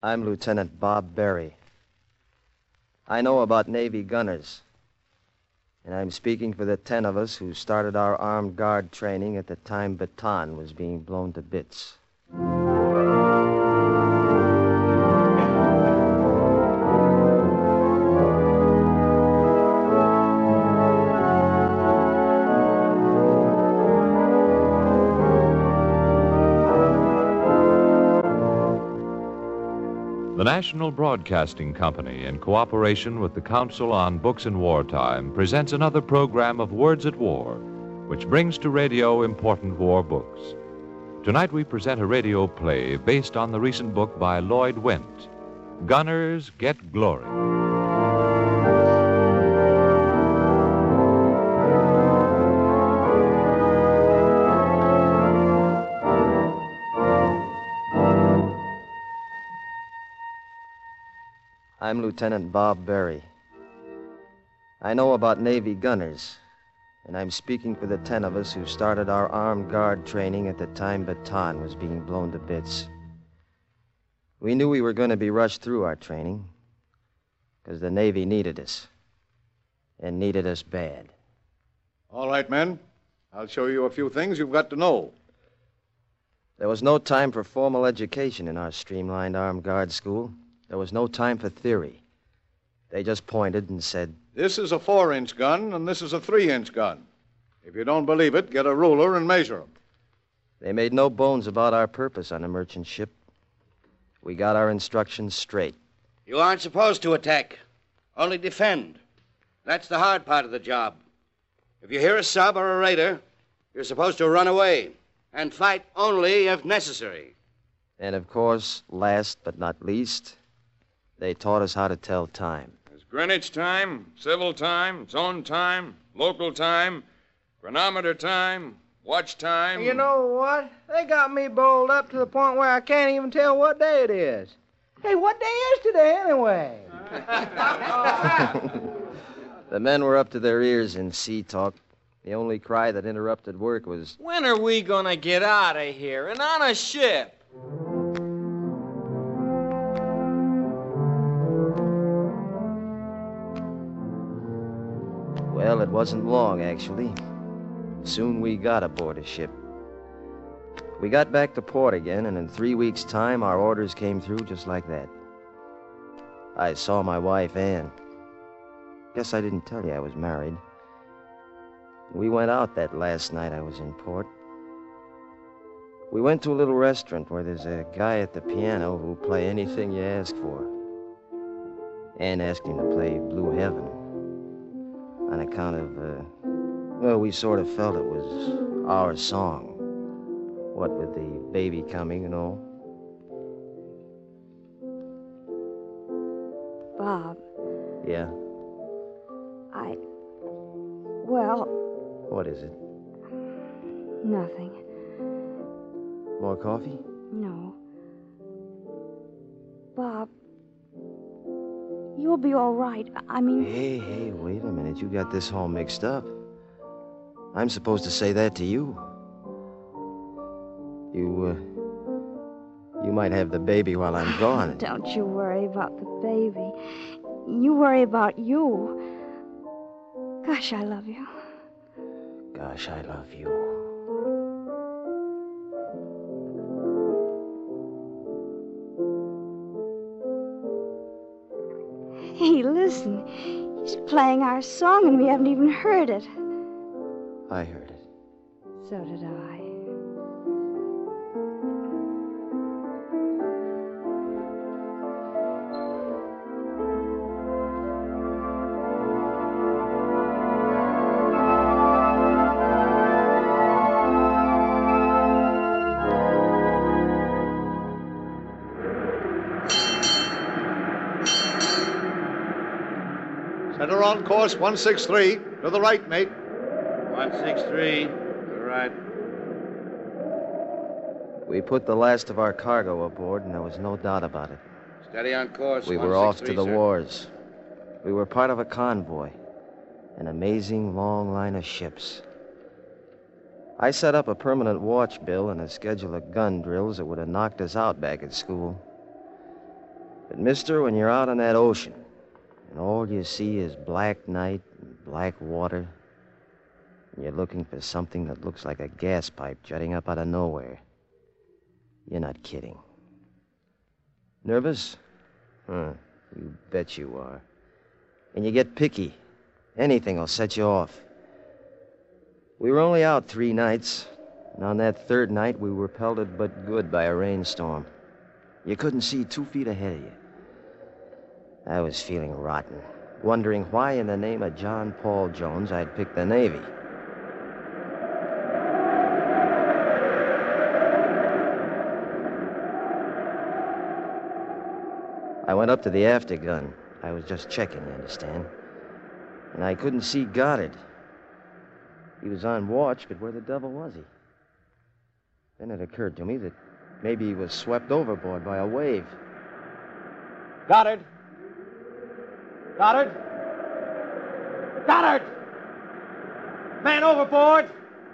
I'm Lieutenant Bob Berry. I know about Navy gunners, and I'm speaking for the 10 of us who started our armed guard training at the time Bataan was being blown to bits. The National Broadcasting Company, in cooperation with the Council on Books in Wartime, presents another program of Words at War, which brings to radio important war books. Tonight we present a radio play based on the recent book by Lloyd Wendt, Gunners Get Glory. I'm Lieutenant Bob Berry. I know about Navy gunners, and I'm speaking for the 10 of us who started our armed guard training at the time Bataan was being blown to bits. We knew we were going to be rushed through our training because the Navy needed us, and needed us bad. All right, men. I'll show you a few things you've got to know. There was no time for formal education in our streamlined armed guard school. There was no time for theory. They just pointed and said, "This is a 4-inch gun, and this is a 3-inch gun. If you don't believe it, get a ruler and measure them." They made no bones about our purpose on a merchant ship. We got our instructions straight. You aren't supposed to attack, only defend. That's the hard part of the job. If you hear a sub or a raider, you're supposed to run away and fight only if necessary. And, of course, last but not least, they taught us how to tell time. There's Greenwich time, civil time, zone time, local time, chronometer time, watch time. You know what? They got me bowled up to the point where I can't even tell what day it is. Hey, what day is today, anyway? The men were up to their ears in sea talk. The only cry that interrupted work was, "When are we going to get out of here and on a ship?" Well, it wasn't long, actually. Soon we got aboard a ship. We got back to port again, and in 3 weeks' time, our orders came through just like that. I saw my wife, Ann. Guess I didn't tell you I was married. We went out that last night I was in port. We went to a little restaurant where there's a guy at the piano who'll play anything you ask for. Ann asked him to play Blue Heaven. On account of, well, we sort of felt it was our song. What with the baby coming and all. Bob. Yeah? Well... What is it? Nothing. More coffee? No. Bob... You'll be all right. I mean... Hey, wait a minute. You got this all mixed up. I'm supposed to say that to you. You might have the baby while I'm gone. Don't you worry about the baby. You worry about you. Gosh, I love you. Gosh, I love you. Hey, listen. He's playing our song and we haven't even heard it. I heard it. So did I. Center on course 163, to the right, mate. 163, to the right. We put the last of our cargo aboard, and there was no doubt about it. Steady on course. We were off to the wars. We were part of a convoy, an amazing long line of ships. I set up a permanent watch bill and a schedule of gun drills that would have knocked us out back at school. But, mister, when you're out on that ocean and all you see is black night and black water, and you're looking for something that looks like a gas pipe jutting up out of nowhere, you're not kidding. Nervous? Huh. You bet you are. And you get picky. Anything will set you off. We were only out 3 nights, and on that 3rd night we were pelted but good by a rainstorm. You couldn't see 2 feet ahead of you. I was feeling rotten, wondering why in the name of John Paul Jones I'd picked the Navy. I went up to the after gun. I was just checking, you understand. And I couldn't see Goddard. He was on watch, but where the devil was he? Then it occurred to me that maybe he was swept overboard by a wave. Goddard! Goddard! Goddard! Man overboard!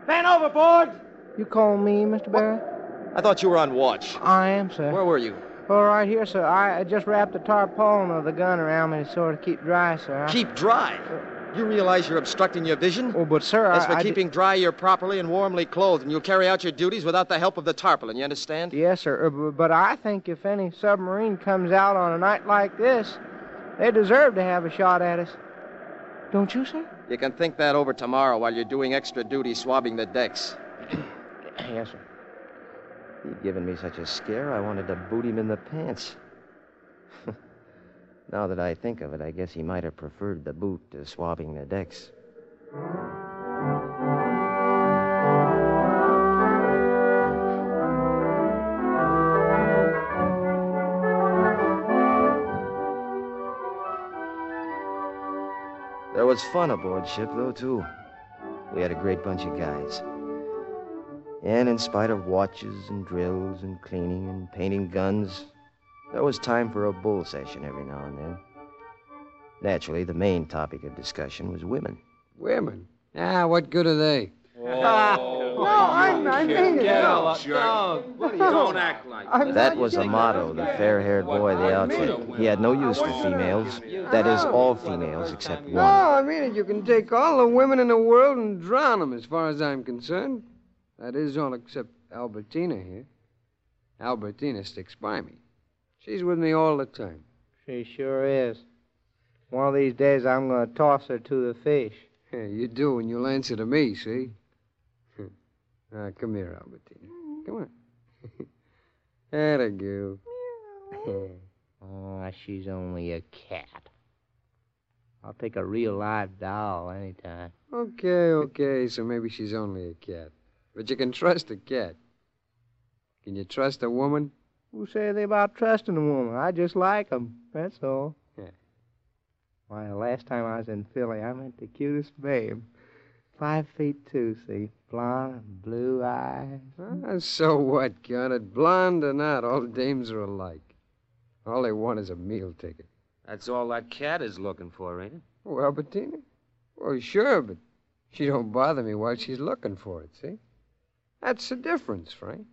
Man overboard! You call me, Mr. Barrett? I thought you were on watch. I am, sir. Where were you? Oh, right here, sir. I just wrapped the tarpaulin of the gun around me to sort of keep dry, sir. Keep dry? You realize you're obstructing your vision? Oh, but, sir, As for keeping dry, you're properly and warmly clothed, and you'll carry out your duties without the help of the tarpaulin, you understand? Yes, sir. But I think if any submarine comes out on a night like this, they deserve to have a shot at us. Don't you, sir? You can think that over tomorrow while you're doing extra duty swabbing the decks. Yes, sir. He'd given me such a scare, I wanted to boot him in the pants. Now that I think of it, I guess he might have preferred the boot to swabbing the decks. There was fun aboard ship, though, too. We had a great bunch of guys. And in spite of watches and drills and cleaning and painting guns, there was time for a bull session every now and then. Naturally, the main topic of discussion was women. Women? Ah, what good are they? No, I mean it. That was a motto the fair-haired boy of the outfit. He had no use for females. That is, all females except one. No, I mean it. You can take all the women in the world and drown them, as far as I'm concerned. That is all except Albertina here. Albertina sticks by me. She's with me all the time. She sure is. One of these days I'm going to toss her to the fish. Yeah, you do, and you'll answer to me, see? Now, come here, Albertina. Come on. Atta girl. Oh, she's only a cat. I'll take a real live doll anytime. Okay, so maybe she's only a cat. But you can trust a cat. Can you trust a woman? Who say they about trusting a woman? I just like 'em, that's all. Yeah. Why, the last time I was in Philly, I met the cutest babe. 5'2", see? Blonde and blue eyes. So what, Goddard? Blonde or not, all dames are alike. All they want is a meal ticket. That's all that cat is looking for, ain't it? Oh, Albertina? Well, sure, but she don't bother me while she's looking for it, see? That's the difference, Frank.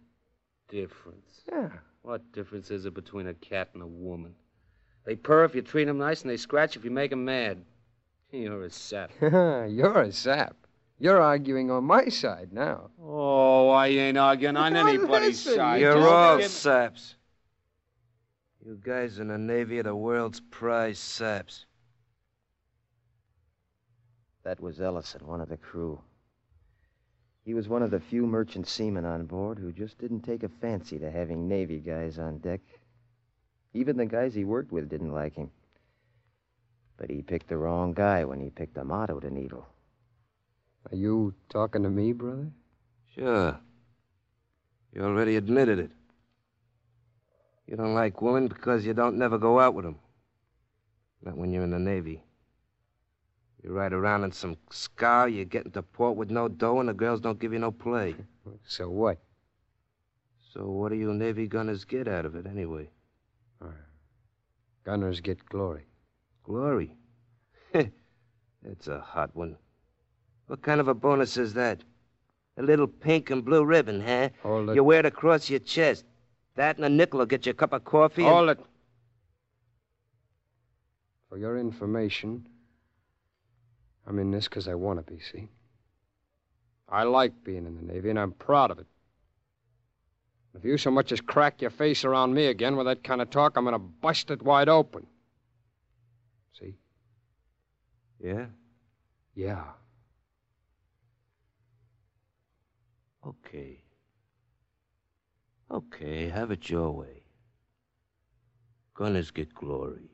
Difference? Yeah. What difference is it between a cat and a woman? They purr if you treat them nice, and they scratch if you make them mad. You're a sap. You're a sap. You're arguing on my side now. Oh, I ain't arguing on anybody's side. You're all saps. You guys in the Navy are the world's prize saps. That was Ellison, one of the crew. He was one of the few merchant seamen on board who just didn't take a fancy to having Navy guys on deck. Even the guys he worked with didn't like him. But he picked the wrong guy when he picked a motto to needle. Are you talking to me, brother? Sure. You already admitted it. You don't like women because you don't never go out with them. Not when you're in the Navy. You ride around in some scow, you get into port with no dough, and the girls don't give you no play. So what? So what do you Navy gunners get out of it, anyway? Gunners get glory. Glory? That's a hot one. What kind of a bonus is that? A little pink and blue ribbon, huh? You wear it across your chest. That and a nickel will get you a cup of coffee. All it. For your information, I'm in this because I want to be, see? I like being in the Navy, and I'm proud of it. If you so much as crack your face around me again with that kind of talk, I'm going to bust it wide open. See? Yeah? Yeah. Okay. Okay, have it your way. Gunners Get Glory.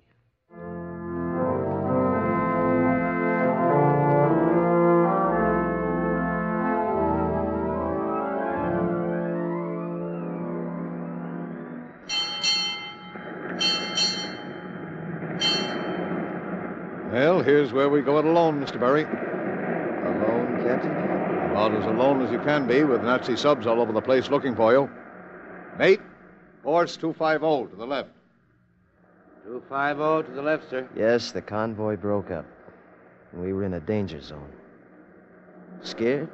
Well, here's where we go it alone, Mr. Berry. Alone, Captain? About as alone as you can be with Nazi subs all over the place looking for you. Mate, force 250 to the left. 250 to the left, sir. Yes, the convoy broke up. We were in a danger zone. Scared?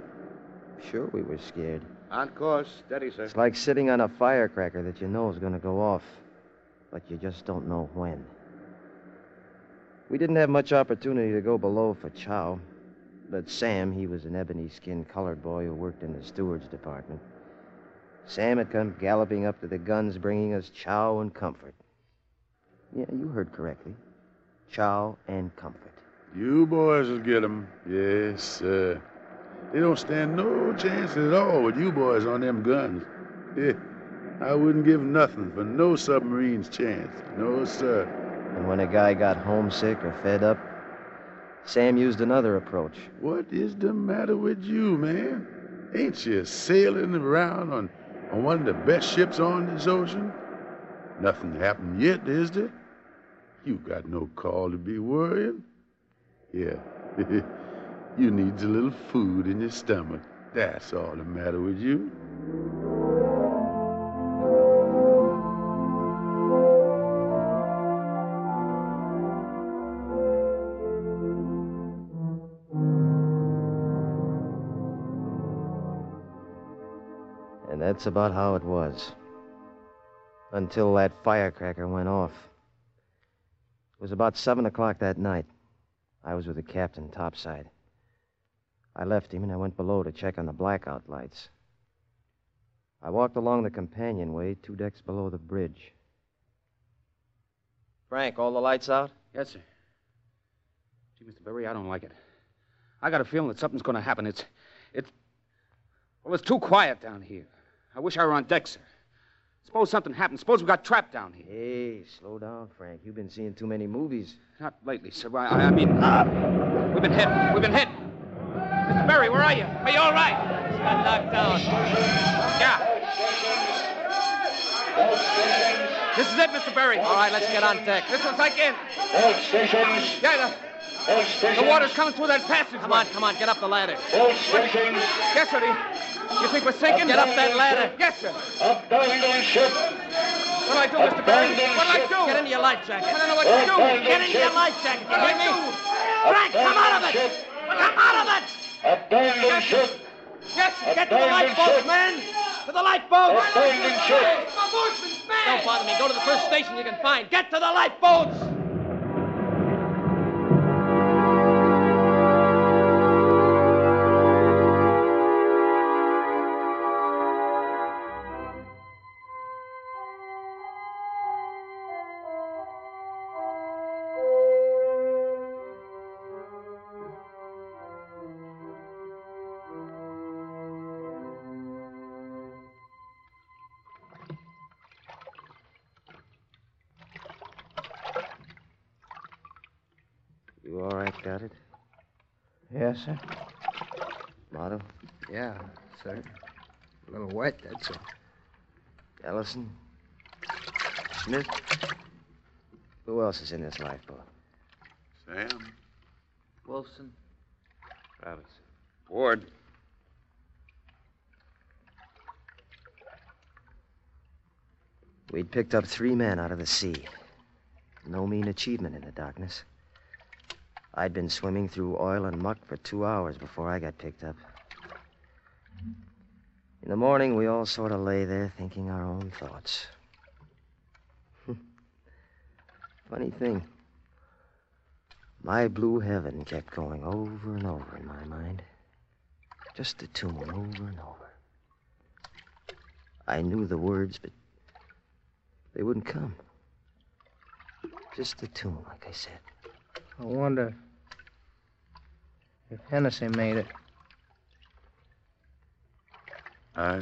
Sure we were scared. On course. Steady, sir. It's like sitting on a firecracker that you know is going to go off, but you just don't know when. We didn't have much opportunity to go below for chow, but Sam, he was an ebony-skinned colored boy who worked in the steward's department. Sam had come galloping up to the guns, bringing us chow and comfort. Yeah, you heard correctly. Chow and comfort. You boys will get 'em. Yes, sir. They don't stand no chance at all with you boys on them guns. Yeah, I wouldn't give nothing for no submarines chance. No, sir. And when a guy got homesick or fed up, Sam used another approach. What is the matter with you, man? Ain't you sailing around on one of the best ships on this ocean? Nothing happened yet, is there? You got no call to be worrying. Yeah, you needs a little food in your stomach. That's all the matter with you. That's about how it was. Until that firecracker went off. It was about 7 o'clock that night. I was with the captain topside. I left him and I went below to check on the blackout lights. I walked along the companionway 2 decks below the bridge. Frank, all the lights out? Yes, sir. Gee, Mr. Berry, I don't like it. I got a feeling that something's going to happen. Well, it's too quiet down here. I wish I were on deck, sir. Suppose something happened. Suppose we got trapped down here. Hey, slow down, Frank. You've been seeing too many movies. Not lately, sir. We've been hit. We've been hit. Mr. Berry, where are you? Are you all right? He's got knocked down. Yeah. This is it, Mr. Berry. All right, let's get on deck. This one's like in. All stations. Yeah, the water's coming through that passage. Come on, get up the ladder. All stations. Yes, sir. You think we're sinking? Get up that ladder. Yes, sir. Abandon ship. What'll I do, Mr. Berry? What'll I do? Get into your life jacket. I don't know what to do. Get into your life jacket. You hear me? Frank, come out of it. Come out of it. Abandon ship. Yes, sir. Get to the lifeboat, man. To the lifeboat. Abandon ship. Don't bother me. Go to the first station you can find. Get to the lifeboats. Yes, sir. Motto? Yeah, sir. A little wet, that's all. Ellison? Smith? Who else is in this lifeboat? Sam. Wilson? Robinson. Ward. We'd picked up 3 men out of the sea. No mean achievement in the darkness. I'd been swimming through oil and muck for 2 hours before I got picked up. In the morning, we all sort of lay there thinking our own thoughts. Funny thing. My Blue Heaven kept going over and over in my mind. Just the tune over and over. I knew the words, but they wouldn't come. Just the tune, like I said. I wonder if Hennessy made it. I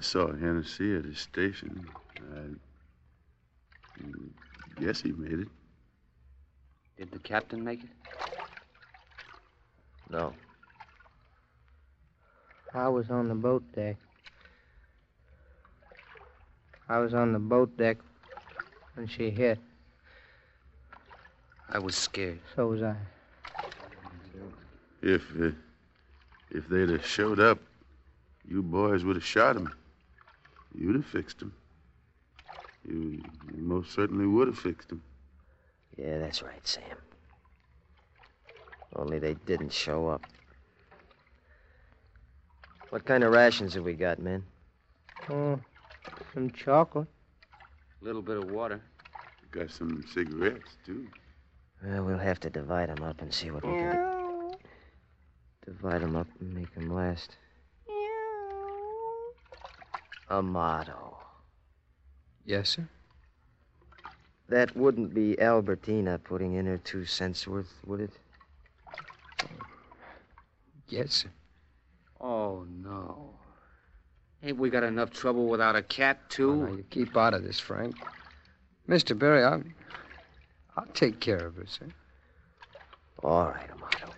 saw Hennessy at his station. I guess he made it. Did the captain make it? No. I was on the boat deck. I was on the boat deck when she hit. I was scared. So was I. If they'd have showed up, you boys would have shot him. You'd have fixed him. You most certainly would have fixed him. Yeah, that's right, Sam. Only they didn't show up. What kind of rations have we got, men? Oh, some chocolate. A little bit of water. We got some cigarettes, too. Well, we'll have to divide them up and see what we can do. Divide them up and make them last. Amado. Yes, sir? That wouldn't be Albertina putting in her 2 cents worth, would it? Yes, sir. Oh, no. Ain't we got enough trouble without a cat, too? Oh, no, you keep out of this, Frank. Mr. Berry, I'll take care of her, sir. All right, Amato.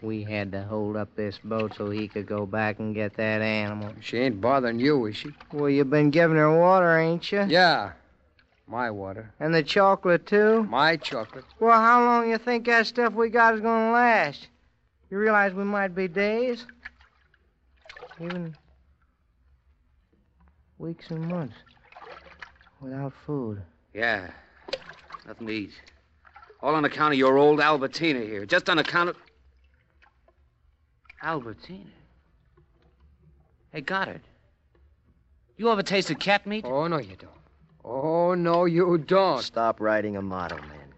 We had to hold up this boat so he could go back and get that animal. She ain't bothering you, is she? Well, you've been giving her water, ain't you? Yeah. My water. And the chocolate, too? My chocolate. Well, how long you think that stuff we got is going to last? You realize we might be days? Even weeks and months without food. Yeah, nothing to eat. All on account of your old Albertina here. Just on account of... Albertina? Hey, Goddard, you ever tasted cat meat? Oh, no, you don't. Oh, no, you don't. Stop writing a motto, man.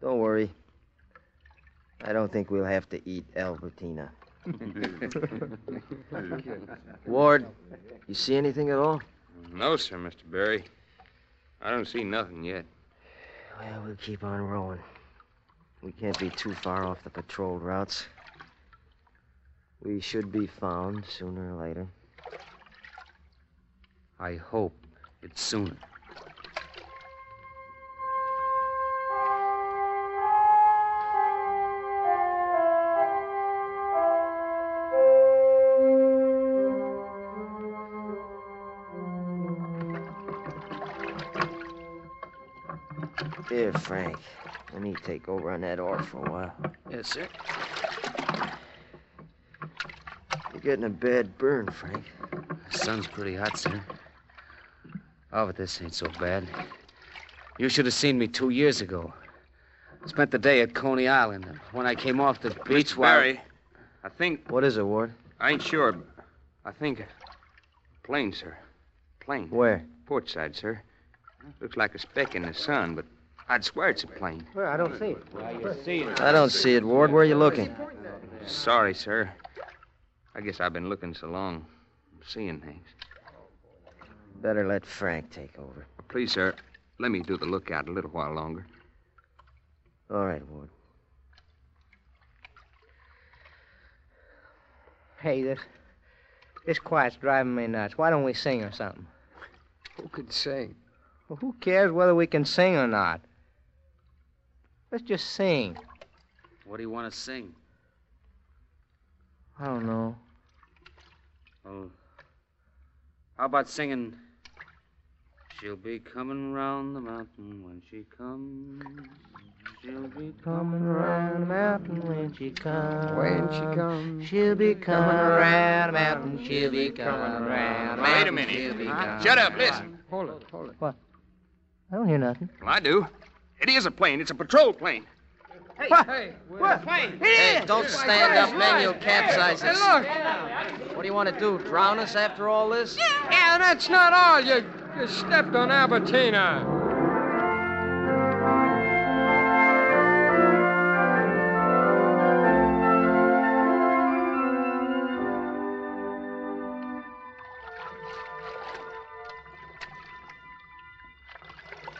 Don't worry. I don't think we'll have to eat Albertina. Ward, you see anything at all? No, sir, Mr. Berry. I don't see nothing yet. Well, we'll keep on rolling. We can't be too far off the patrol routes. We should be found sooner or later. I hope. It's sooner. Here, Frank. Let me take over on that oar for a while. Yes, sir. You're getting a bad burn, Frank. The sun's pretty hot, sir. Oh, but this ain't so bad. You should have seen me 2 years ago. Spent the day at Coney Island. When I came off the beach, Barry, I think... What is it, Ward? I ain't sure. I think... Plane, sir. Plane. Where? Port side, sir. Looks like a speck in the sun, but I'd swear it's a plane. Well, I don't see it. I don't see it, Ward. Where are you looking? Sorry, sir. I guess I've been looking so long. I'm seeing things. Better let Frank take over. Please, sir, let me do the lookout a little while longer. All right, Ward. Hey, this quiet's driving me nuts. Why don't we sing or something? Who could sing? Well, who cares whether we can sing or not? Let's just sing. What do you want to sing? I don't know. Well, how about singing... She'll be coming round the mountain when she comes. She'll be coming round the mountain when she comes. When she comes. She'll be coming round the mountain. She'll be coming round the mountain. Wait a minute. Shut up. Listen. Hold it. What? I don't hear nothing. Well, I do. It is a plane. It's a patrol plane. Hey, what? Hey, what? Plane. Hey, don't stand up, man. You'll capsize us. Hey, look. What do you want to do? Drown us after all this? Yeah, that's not all. You stepped on Albertina.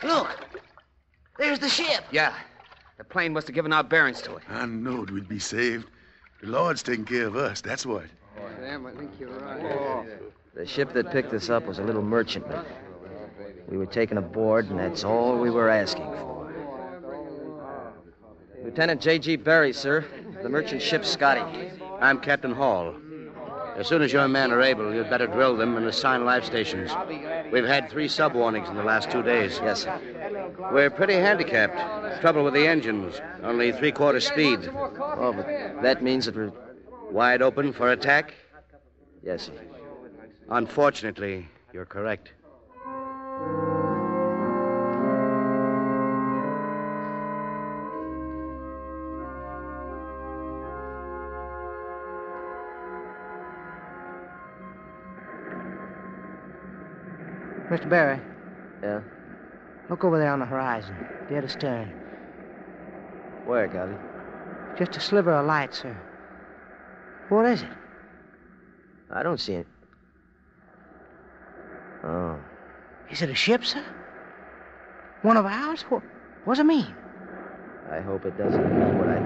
Look, there's the ship. Yeah, the plane must have given our bearings to it. I knowed we'd be saved. The Lord's taking care of us, that's what. Sam, I think you're right. Oh. The ship that picked us up was a little merchantman. We were taken aboard, and that's all we were asking for. Lieutenant J.G. Barry, sir. The merchant ship Scotty. I'm Captain Hall. As soon as your men are able, you'd better drill them and assign life stations. We've had 3 sub warnings in the last 2 days. Yes, sir. We're pretty handicapped. Trouble with the engines. Only 3/4 speed. Oh, but that means that we're... Wide open for attack? Yes, sir. Unfortunately, you're correct. Mr. Barry. Yeah? Look over there on the horizon, dead astern. Where, Gully? Just a sliver of light, sir. What is it? I don't see it. Oh. Is it a ship, sir? One of ours? What does it mean? I hope it doesn't mean what I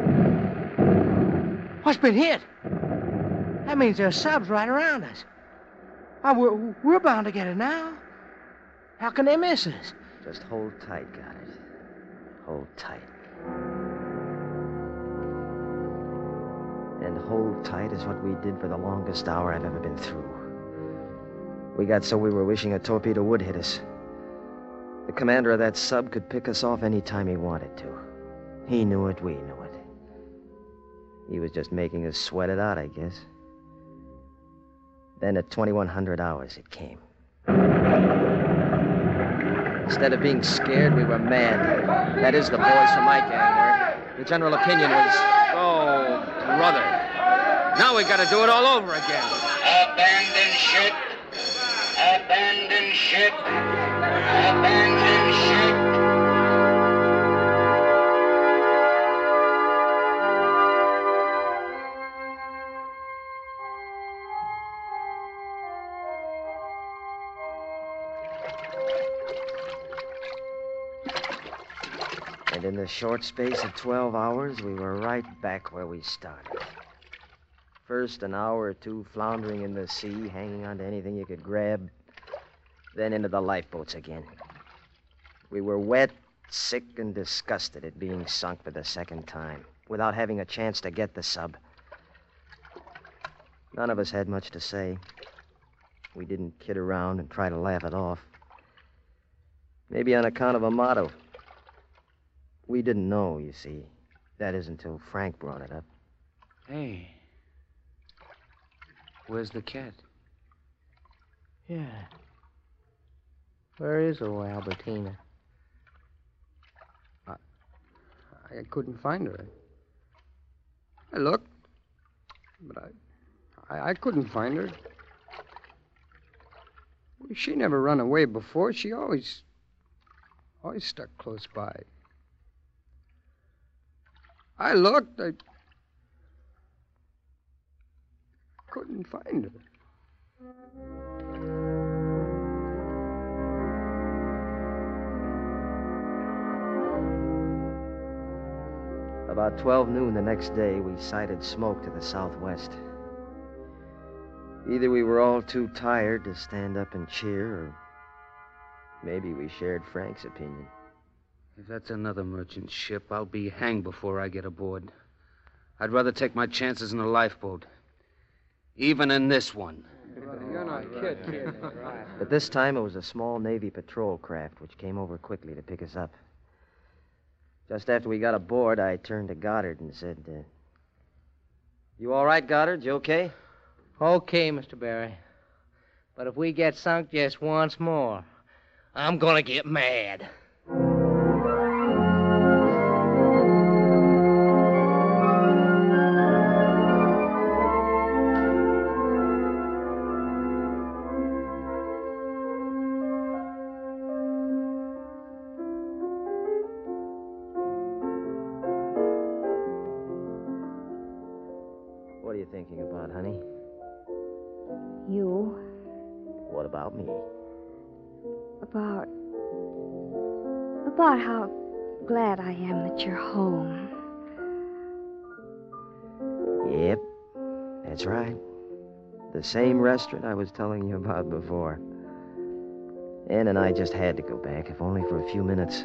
think. What's been hit? That means there are subs right around us. Why, we're bound to get it now. How can they miss us? Just hold tight, guys. Hold tight. And hold tight is what we did for the longest hour I've ever been through. We got so we were wishing a torpedo would hit us. The commander of that sub could pick us off any time he wanted to. He knew it, we knew it. He was just making us sweat it out, I guess. Then at 2100 hours, it came. Instead of being scared, we were mad. That is, the boys from my gang were. The general opinion was, oh, brother. Now we've got to do it all over again. Abandon ship. Abandon ship. Abandon ship. In the short space of 12 hours, we were right back where we started. First, an hour or two floundering in the sea, hanging on to anything you could grab, then into the lifeboats again. We were wet, sick, and disgusted at being sunk for the second time, without having a chance to get the sub. None of us had much to say. We didn't kid around and try to laugh it off. Maybe on account of a motto. We didn't know, you see. That is until Frank brought it up. Hey. Where's the cat? Yeah. Where is old Albertina? I couldn't find her. I looked, but I couldn't find her. She never run away before. She always stuck close by. I looked, I couldn't find her. About 12 noon the next day, we sighted smoke to the southwest. Either we were all too tired to stand up and cheer, or maybe we shared Frank's opinion. If that's another merchant ship, I'll be hanged before I get aboard. I'd rather take my chances in a lifeboat. Even in this one. Brother, you're not kidding. But this time it was a small Navy patrol craft which came over quickly to pick us up. Just after we got aboard, I turned to Goddard and said, You all right, Goddard? You okay? Okay, Mr. Barry. But if we get sunk just once more, I'm gonna get mad. What are you thinking about, honey? You. What about me? About thought how glad I am that you're home. Yep, that's right. The same restaurant I was telling you about before. Ann and I just had to go back, if only for a few minutes.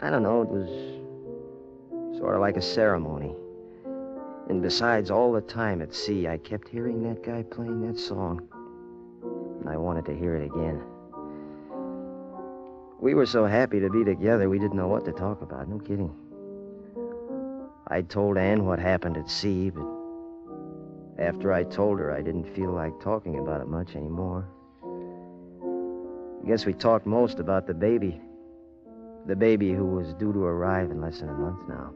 I don't know, it was sort of like a ceremony. And besides, all the time at sea, I kept hearing that guy playing that song. And I wanted to hear it again. We were so happy to be together, we didn't know what to talk about, no kidding. I told Ann what happened at sea, but after I told her, I didn't feel like talking about it much anymore. I guess we talked most about the baby. The baby who was due to arrive in less than a month now.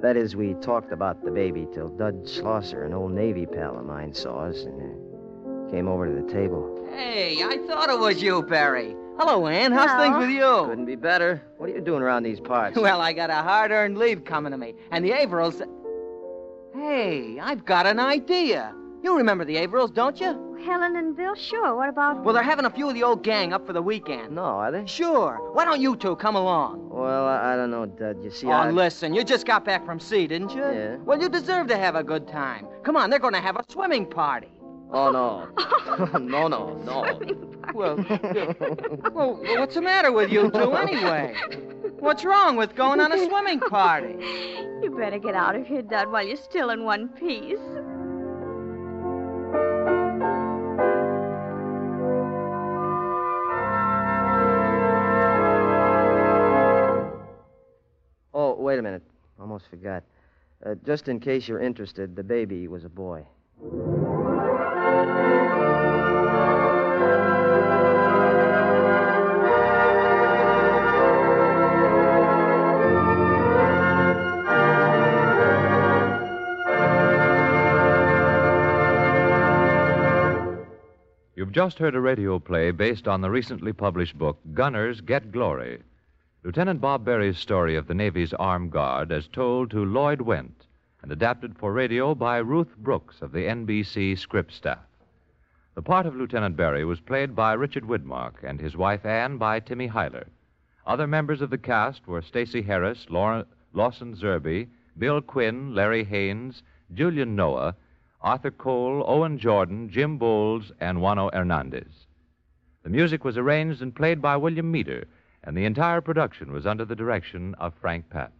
That is, we talked about the baby till Dud Schlosser, an old Navy pal of mine, saw us and came over to the table. Hey, I thought it was you, Barry. Hello, Ann. How's things with you? Couldn't be better. What are you doing around these parts? Well, I got a hard-earned leave coming to me. And the Averill... Hey, I've got an idea. You remember the Averills, don't you? Helen and Bill, sure. What about... Well, they're having a few of the old gang up for the weekend. No, are they? Sure. Why don't you two come along? Well, I don't know, Dud. You see, I... Oh, listen, you just got back from sea, didn't you? Yeah. Well, you deserve to have a good time. Come on, they're going to have a swimming party. Oh, no. No. Well, what's the matter with you two anyway? What's wrong with going on a swimming party? You better get out of here, Dud, while you're still in one piece. Oh, wait a minute. Almost forgot. Just in case you're interested, the baby was a boy. You've just heard a radio play based on the recently published book, Gunners Get Glory. Lieutenant Bob Berry's story of the Navy's armed guard as told to Lloyd Wendt and adapted for radio by Ruth Brooks of the NBC script staff. The part of Lieutenant Berry was played by Richard Widmark and his wife Ann by Timmy Hyler. Other members of the cast were Stacy Harris, Lawson Zerby, Bill Quinn, Larry Haynes, Julian Noah, Arthur Cole, Owen Jordan, Jim Bowles, and Juano Hernandez. The music was arranged and played by William Meter, and the entire production was under the direction of Frank Patt.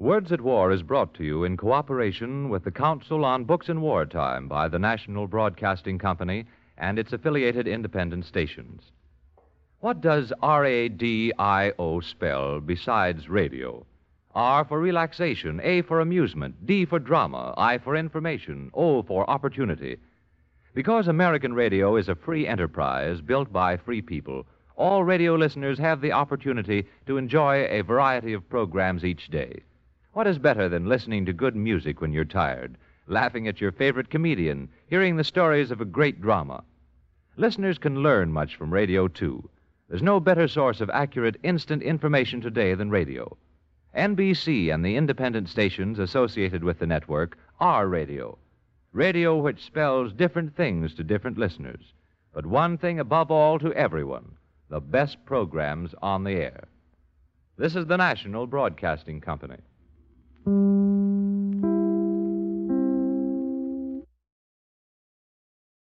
Words at War is brought to you in cooperation with the Council on Books in Wartime by the National Broadcasting Company and its affiliated independent stations. What does RADIO spell besides radio? R for relaxation, A for amusement, D for drama, I for information, O for opportunity. Because American radio is a free enterprise built by free people, all radio listeners have the opportunity to enjoy a variety of programs each day. What is better than listening to good music when you're tired, laughing at your favorite comedian, hearing the stories of a great drama? Listeners can learn much from radio, too. There's no better source of accurate, instant information today than radio. NBC and the independent stations associated with the network are radio. Radio which spells different things to different listeners. But one thing above all to everyone, the best programs on the air. This is the National Broadcasting Company.